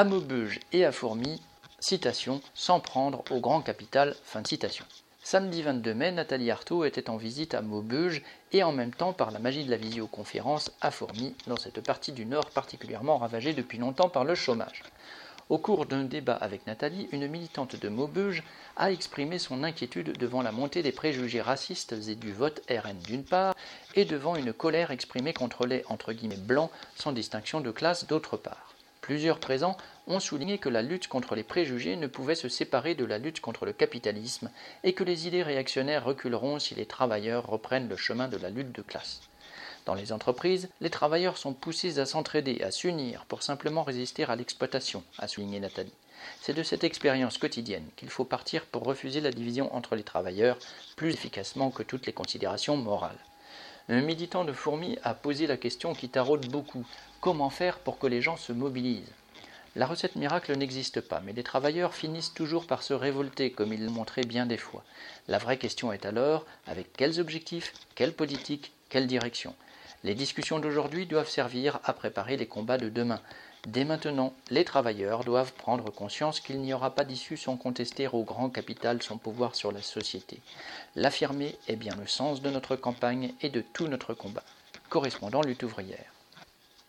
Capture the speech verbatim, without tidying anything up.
à Maubeuge et à Fourmies, citation, sans prendre au grand capital, fin de citation. Samedi vingt-deux mai, Nathalie Arthaud était en visite à Maubeuge et en même temps par la magie de la visioconférence à Fourmies, dans cette partie du Nord particulièrement ravagée depuis longtemps par le chômage. Au cours d'un débat avec Nathalie, une militante de Maubeuge a exprimé son inquiétude devant la montée des préjugés racistes et du vote R N d'une part, et devant une colère exprimée contre les entre guillemets, blancs sans distinction de classe d'autre part. Plusieurs présents ont souligné que la lutte contre les préjugés ne pouvait se séparer de la lutte contre le capitalisme et que les idées réactionnaires reculeront si les travailleurs reprennent le chemin de la lutte de classe. Dans les entreprises, les travailleurs sont poussés à s'entraider, à s'unir pour simplement résister à l'exploitation, a souligné Nathalie. C'est de cette expérience quotidienne qu'il faut partir pour refuser la division entre les travailleurs plus efficacement que toutes les considérations morales. Un militant de Fourmies a posé la question qui taraude beaucoup. Comment faire pour que les gens se mobilisent ? La recette miracle n'existe pas, mais les travailleurs finissent toujours par se révolter, comme ils le montraient bien des fois. La vraie question est alors, avec quels objectifs, quelle politique, quelle direction ? Les discussions d'aujourd'hui doivent servir à préparer les combats de demain. Dès maintenant, les travailleurs doivent prendre conscience qu'il n'y aura pas d'issue sans contester au grand capital son pouvoir sur la société. L'affirmer est bien le sens de notre campagne et de tout notre combat. Correspondant Lutte Ouvrière.